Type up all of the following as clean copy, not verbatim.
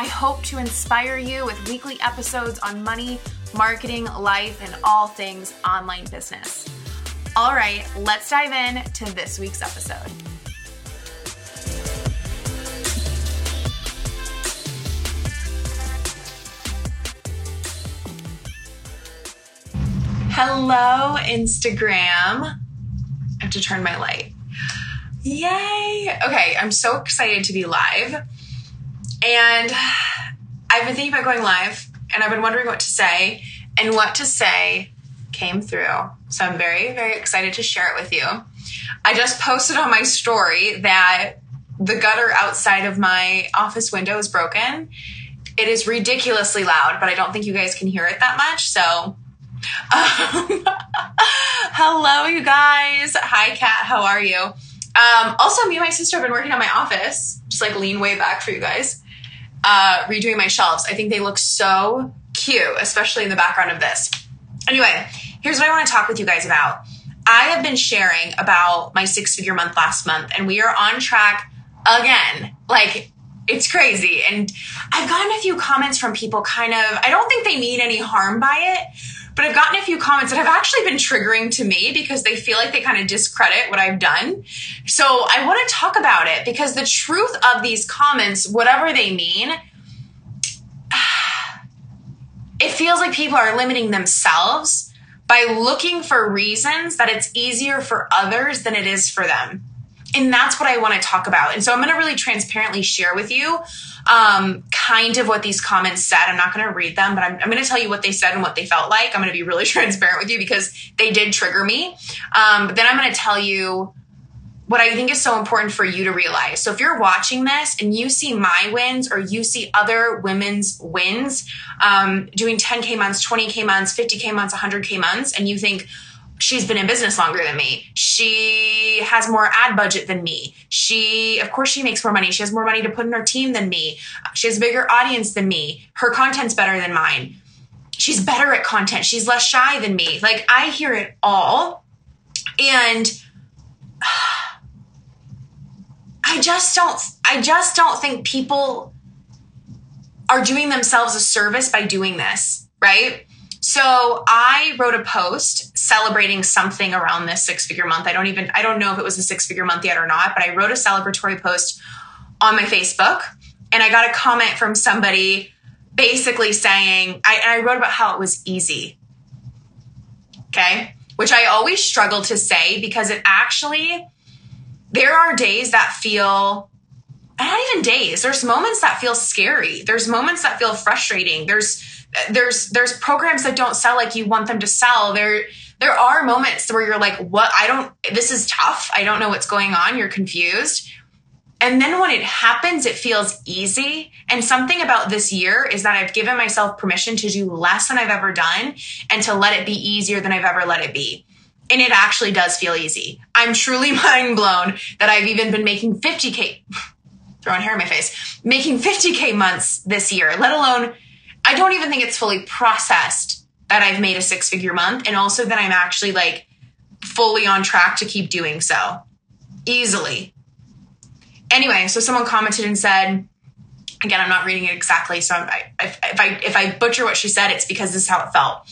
I hope to inspire you with weekly episodes on money, marketing, life, and all things online business. All right, let's dive in to this week's episode. Hello, Instagram. I have to turn my light. Yay. Okay, I'm so excited to be live. And I've been thinking about going live, and I've been wondering what to say, and what to say came through. So I'm very, very excited to share it with you. I just posted on my story that the gutter outside of my office window is broken. It is ridiculously loud, but I don't think you guys can hear it that much. So hello, you guys. Hi, Kat. How are you? Also, me and my sister have been working on my office. Just like lean way back for you guys. Redoing my shelves. I think they look so cute, especially in the background of this. Anyway, here's what I want to talk with you guys about. I have been sharing about my 6-figure month last month, and we are on track again. Like, it's crazy. And I've gotten a few comments from people kind of, I don't think they mean any harm by it, but I've gotten a few comments that have actually been triggering to me because they feel like they kind of discredit what I've done. So I want to talk about it because the truth of these comments, whatever they mean, it feels like people are limiting themselves by looking for reasons that it's easier for others than it is for them. And that's what I want to talk about. And so I'm going to really transparently share with you kind of what these comments said. I'm not going to read them, but I'm going to tell you what they said and what they felt like. I'm going to be really transparent with you because they did trigger me. But then I'm going to tell you what I think is so important for you to realize. So if you're watching this and you see my wins or you see other women's wins, doing 10K months, 20K months, 50K months, 100K months, and you think, she's been in business longer than me. She has more ad budget than me. Of course she makes more money. She has more money to put in her team than me. She has a bigger audience than me. Her content's better than mine. She's better at content. She's less shy than me. Like, I hear it all. And I just don't think people are doing themselves a service by doing this, right? So I wrote a post celebrating something around this 6-figure month. I don't know if it was a 6-figure month yet or not, but I wrote a celebratory post on my Facebook, and I got a comment from somebody basically saying, I wrote about how it was easy. Okay. Which I always struggle to say because there are days that feel, not even days, there's moments that feel scary. There's moments that feel frustrating. There's programs that don't sell like you want them to sell. There are moments where you're like, what? This is tough. I don't know what's going on. You're confused. And then when it happens, it feels easy. And something about this year is that I've given myself permission to do less than I've ever done and to let it be easier than I've ever let it be. And it actually does feel easy. I'm truly mind blown that I've even been making 50K, throwing hair in my face, making 50K months this year, let alone I don't even think it's fully processed that I've made a 6-figure month, and also that I'm actually like fully on track to keep doing so easily. Anyway, so someone commented and said, again, I'm not reading it exactly. So if I butcher what she said, it's because this is how it felt.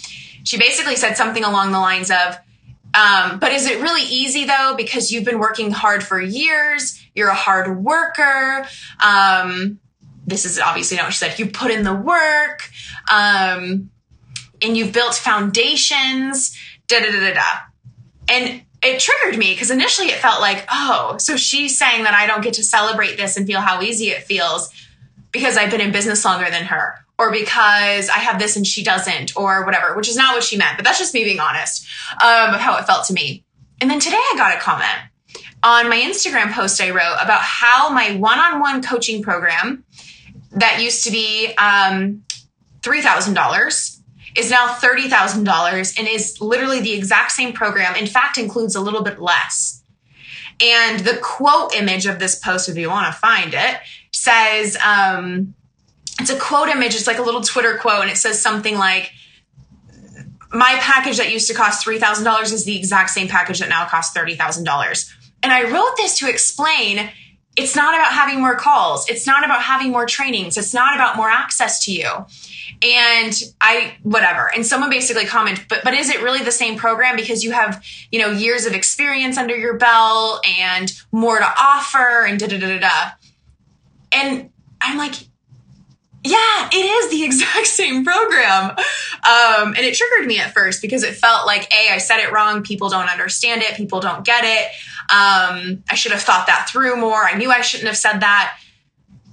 She basically said something along the lines of, but is it really easy though? Because you've been working hard for years. You're a hard worker. This is obviously not what she said. You put in the work, and you've built foundations, And it triggered me because initially it felt like, oh, so she's saying that I don't get to celebrate this and feel how easy it feels because I've been in business longer than her, or because I have this and she doesn't, or whatever, which is not what she meant. But that's just me being honest, of how it felt to me. And then today I got a comment on my Instagram post I wrote about how my one-on-one coaching program that used to be $3,000 is now $30,000 and is literally the exact same program. In fact, includes a little bit less. And the quote image of this post, if you want to find it, says, it's a quote image. It's like a little Twitter quote. And it says something like, my package that used to cost $3,000 is the exact same package that now costs $30,000. And I wrote this to explain, it's not about having more calls. It's not about having more trainings. It's not about more access to you. And whatever. And someone basically commented, but is it really the same program? Because you have, you know, years of experience under your belt and more to offer and And I'm like, yeah, it is the exact same program. And it triggered me at first because it felt like, A, I said it wrong. People don't understand it. People don't get it. I should have thought that through more. I knew I shouldn't have said that,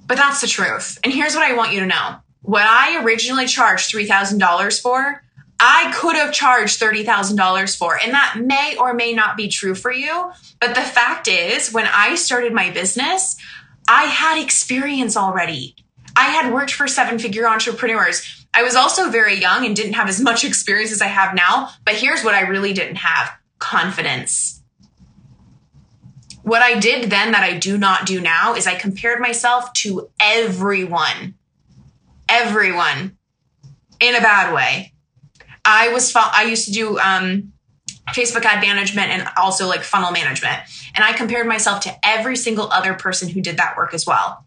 but that's the truth. And here's what I want you to know. What I originally charged $3,000 for, I could have charged $30,000 for, and that may or may not be true for you. But the fact is, when I started my business, I had experience already. I had worked for seven-figure entrepreneurs. I was also very young and didn't have as much experience as I have now. But here's what I really didn't have: confidence. What I did then that I do not do now is I compared myself to everyone in a bad way. I used to do Facebook ad management and also like funnel management. And I compared myself to every single other person who did that work as well.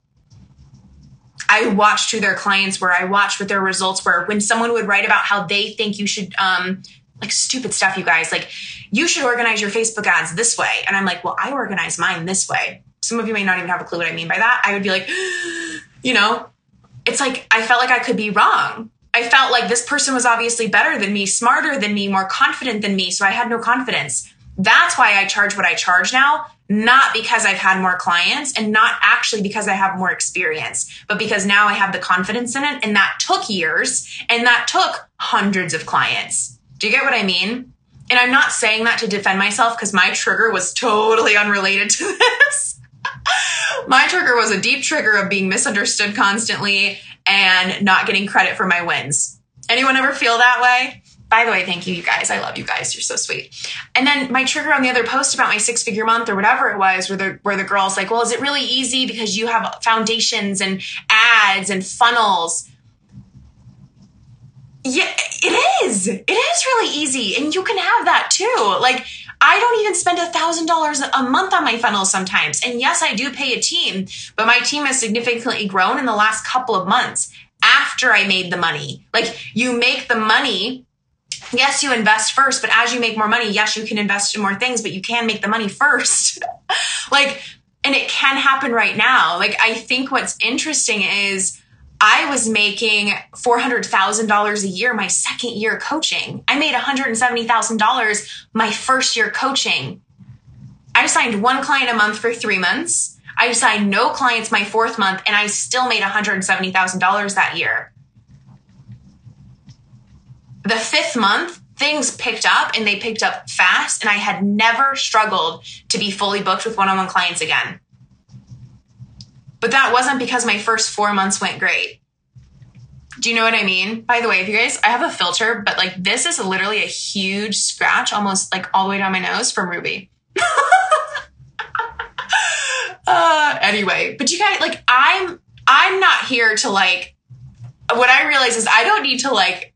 I watched who their clients were. I watched what their results were. When someone would write about how they think you should, like stupid stuff, you guys, like you should organize your Facebook ads this way. And I'm like, well, I organize mine this way. Some of you may not even have a clue what I mean by that. I would be like, you know, it's like, I felt like I could be wrong. I felt like this person was obviously better than me, smarter than me, more confident than me. So I had no confidence. That's why I charge what I charge now. Not because I've had more clients and not actually because I have more experience, but because now I have the confidence in it. And that took years and that took hundreds of clients. Do you get what I mean? And I'm not saying that to defend myself because my trigger was totally unrelated to this. My trigger was a deep trigger of being misunderstood constantly and not getting credit for my wins. Anyone ever feel that way? By the way, thank you, you guys. I love you guys. You're so sweet. And then my trigger on the other post about my six-figure month or whatever it was, where the girl's like, well, is it really easy because you have foundations and ads and funnels? Yeah, it is. It is really easy. And you can have that too. Like, I don't even spend $1,000 a month on my funnel sometimes. And yes, I do pay a team, but my team has significantly grown in the last couple of months after I made the money. Like, you make the money. Yes, you invest first, but as you make more money, yes, you can invest in more things, but you can make the money first. Like, and it can happen right now. Like, I think what's interesting is I was making $400,000 a year my second year coaching. I made $170,000 my first year coaching. I signed one client a month for 3 months. I signed no clients my fourth month, and I still made $170,000 that year. The fifth month, things picked up and they picked up fast. And I had never struggled to be fully booked with one-on-one clients again. But that wasn't because my first 4 months went great. Do you know what I mean? By the way, if you guys, I have a filter, but like this is literally a huge scratch, almost like all the way down my nose from Ruby. Anyway, but you guys, like I'm not here to like, what I realize is I don't need to like,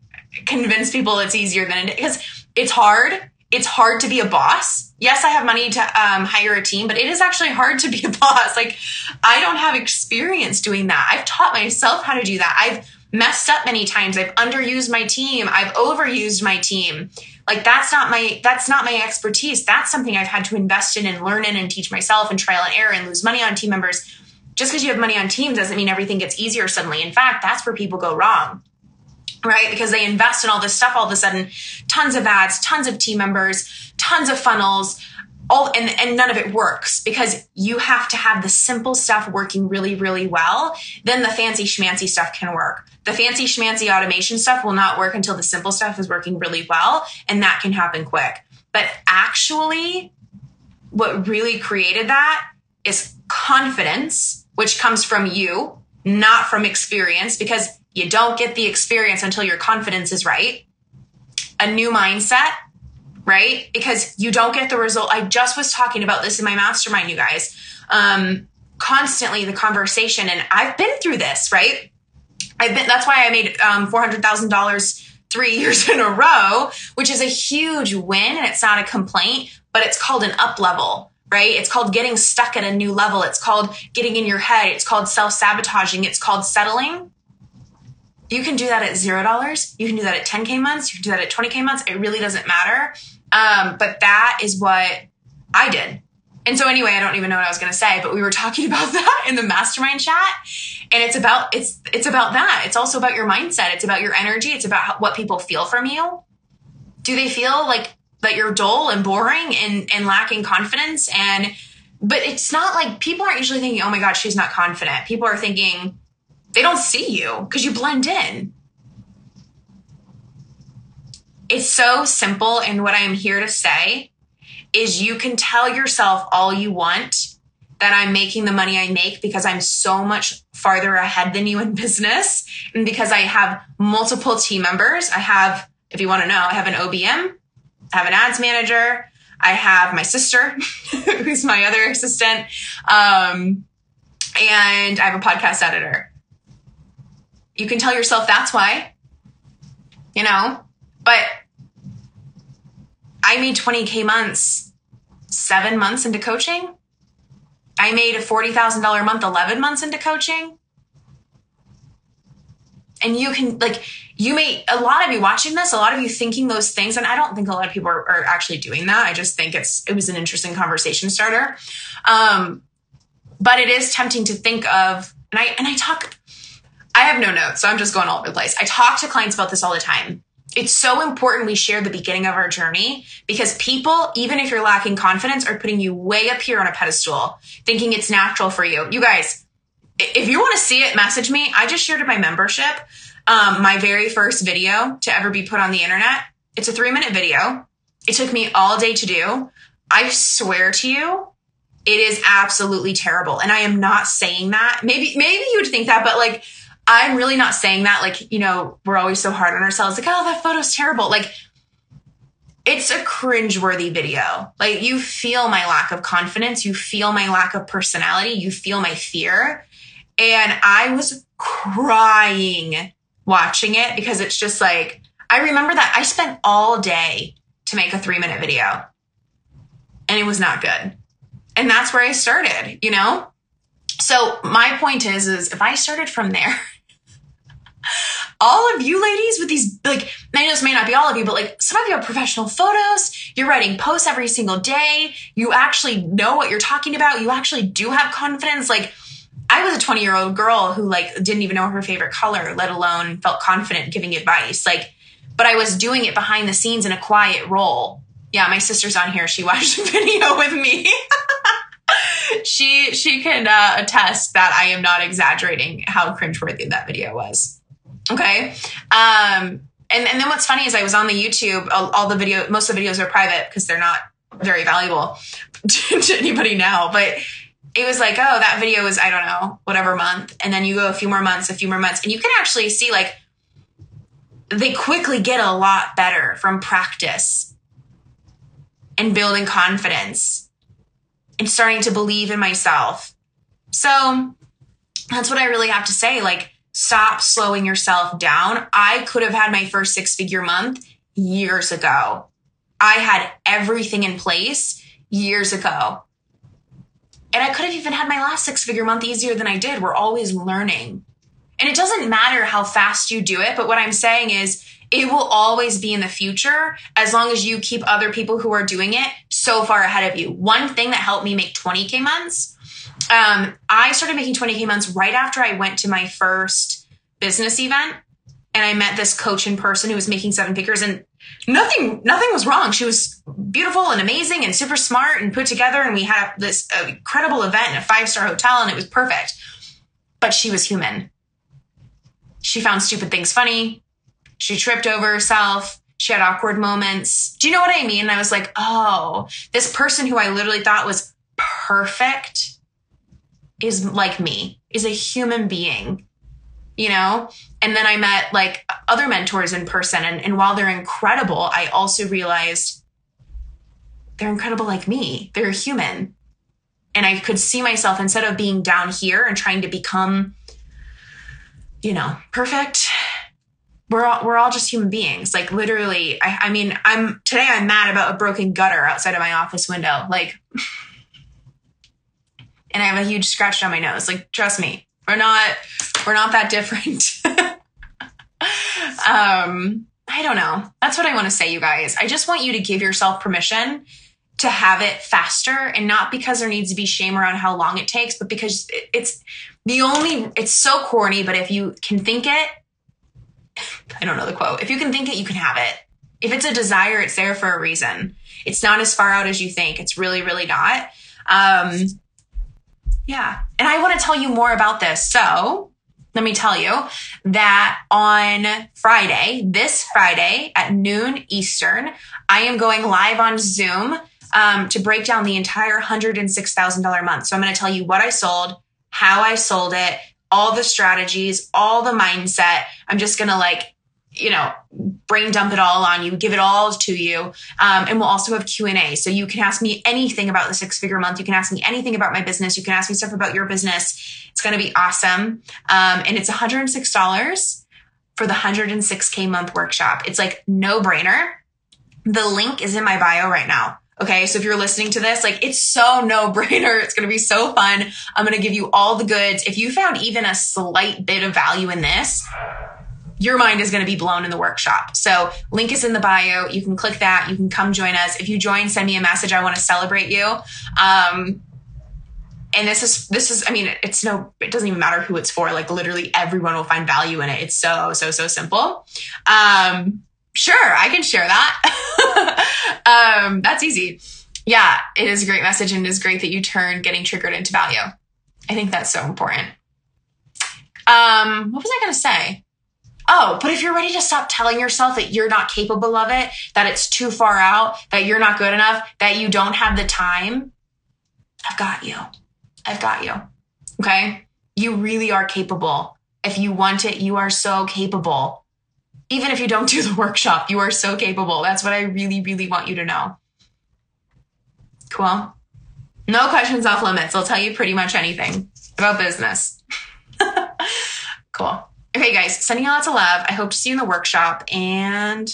convince people it's easier than it is because it's hard. It's hard to be a boss. Yes, I have money to hire a team, but it is actually hard to be a boss. Like I don't have experience doing that. I've taught myself how to do that. I've messed up many times. I've underused my team. I've overused my team. Like that's not my expertise. That's something I've had to invest in and learn in and teach myself and trial and error and lose money on team members. Just because you have money on teams doesn't mean everything gets easier suddenly. In fact, that's where people go wrong. Right? Because they invest in all this stuff all of a sudden, tons of ads, tons of team members, tons of funnels, and none of it works because you have to have the simple stuff working really, really well. Then the fancy schmancy stuff can work. The fancy schmancy automation stuff will not work until the simple stuff is working really well. And that can happen quick. But actually what really created that is confidence, which comes from you, not from experience, because You don't get the experience until your confidence is right. A new mindset, right? Because you don't get the result. I just was talking about this in my mastermind, you guys. Constantly the conversation, and I've been through this, right? That's why I made $400,000 3 years in a row, which is a huge win. And it's not a complaint, but it's called an up level, right? It's called getting stuck at a new level. It's called getting in your head. It's called self-sabotaging. It's called settling. You can do that at $0. You can do that at 10K months. You can do that at 20K months. It really doesn't matter. But that is what I did. And so anyway, I don't even know what I was going to say, but we were talking about that in the mastermind chat. And it's about that. It's also about your mindset. It's about your energy. It's about what people feel from you. Do they feel like that you're dull and boring and lacking confidence? But it's not like people aren't usually thinking, oh my God, she's not confident. People are thinking they don't see you because you blend in. It's so simple. And what I am here to say is you can tell yourself all you want that I'm making the money I make because I'm so much farther ahead than you in business. And because I have multiple team members, if you want to know, I have an OBM, I have an ads manager. I have my sister, who's my other assistant. And I have a podcast editor. You can tell yourself that's why, but I made 20K months, 7 months into coaching. I made a $40,000 month, 11 months into coaching. And you can a lot of you watching this, a lot of you thinking those things. And I don't think a lot of people are actually doing that. I just think it was an interesting conversation starter. But it is tempting to think of, I have no notes, so I'm just going all over the place. I talk to clients about this all the time. It's so important we share the beginning of our journey because people, even if you're lacking confidence, are putting you way up here on a pedestal, thinking it's natural for you. You guys, if you want to see it, message me. I just shared in my membership, my very first video to ever be put on the internet. It's a 3-minute video. It took me all day to do. I swear to you, it is absolutely terrible. And I am not saying that. Maybe you would think that, but I'm really not saying that we're always so hard on ourselves. Oh, that photo's terrible. It's a cringeworthy video. You feel my lack of confidence. You feel my lack of personality. You feel my fear. And I was crying watching it because it's just I remember that I spent all day to make a 3-minute video and it was not good. And that's where I started, So my point is if I started from there, all of you ladies with these, I know this may not be all of you, but some of you have professional photos, you're writing posts every single day. You actually know what you're talking about. You actually do have confidence. I was a 20-year-old girl who didn't even know her favorite color, let alone felt confident giving advice. But I was doing it behind the scenes in a quiet role. Yeah. My sister's on here. She watched the video with me. She can attest that I am not exaggerating how cringeworthy that video was. Okay. And then what's funny is I was on the YouTube, most of the videos are private because they're not very valuable to anybody now, but it was oh, that video was, I don't know, whatever month. And then you go a few more months, and you can actually see they quickly get a lot better from practice and building confidence. I'm starting to believe in myself. So that's what I really have to say. Stop slowing yourself down. I could have had my first 6-figure month years ago. I had everything in place years ago. And I could have even had my last 6-figure month easier than I did. We're always learning. And it doesn't matter how fast you do it. But what I'm saying is it will always be in the future as long as you keep other people who are doing it so far ahead of you. One thing that helped me make 20K months, I started making 20K months right after I went to my first business event. And I met this coach in person who was making 7 figures, and nothing was wrong. She was beautiful and amazing and super smart and put together. And we had this incredible event in a 5-star hotel, and it was perfect. But she was human. She found stupid things funny. She tripped over herself. She had awkward moments. Do you know what I mean? And I was oh, this person who I literally thought was perfect is like me, is a human being. you know? And then I met like other mentors in person. And while they're incredible, I also realized they're incredible like me. They're human. And I could see myself, instead of being down here and trying to become, you know, perfect, we're all just human beings. Like literally, today I'm mad about a broken gutter outside of my office window. Like, and I have a huge scratch on my nose. Like, trust me, we're not that different. I don't know. That's what I want to say, you guys. I just want you to give yourself permission to have it faster, and not because there needs to be shame around how long it takes, but because it's so corny, but if you can think it, I don't know the quote. If you can think it, you can have it. If it's a desire, it's there for a reason. It's not as far out as you think. It's really, really not. Yeah. And I want to tell you more about this. So let me tell you that on Friday, this Friday at noon Eastern, I am going live on Zoom to break down the entire $106,000 month. So I'm going to tell you what I sold, how I sold it, all the strategies, all the mindset. I'm just going to brain dump it all on you, give it all to you. And we'll also have Q&A. So you can ask me anything about the 6-figure month. You can ask me anything about my business. You can ask me stuff about your business. It's going to be awesome. And it's $106 for the 106K month workshop. It's like no brainer. The link is in my bio right now. Okay. So if you're listening to this, like, it's so no brainer. It's going to be so fun. I'm going to give you all the goods. If you found even a slight bit of value in this, your mind is going to be blown in the workshop. So link is in the bio. You can click that. You can come join us. If you join, send me a message. I want to celebrate you. And this is, I mean, it doesn't even matter who it's for. Like literally everyone will find value in it. It's so, so, so simple. Sure, I can share that. That's easy. Yeah, it is a great message, and it is great that you turn getting triggered into value. I think that's so important. What was I going to say? Oh, but if you're ready to stop telling yourself that you're not capable of it, that it's too far out, that you're not good enough, that you don't have the time, I've got you. Okay? You really are capable. If you want it, you are so capable. Even if you don't do the workshop, you are so capable. That's what I really, really want you to know. Cool. No questions off limits. I'll tell you pretty much anything about business. Cool. Okay, guys, sending you lots of love. I hope to see you in the workshop, and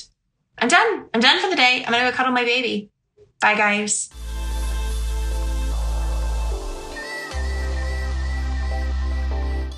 I'm done. I'm done for the day. I'm going to go cuddle my baby. Bye, guys.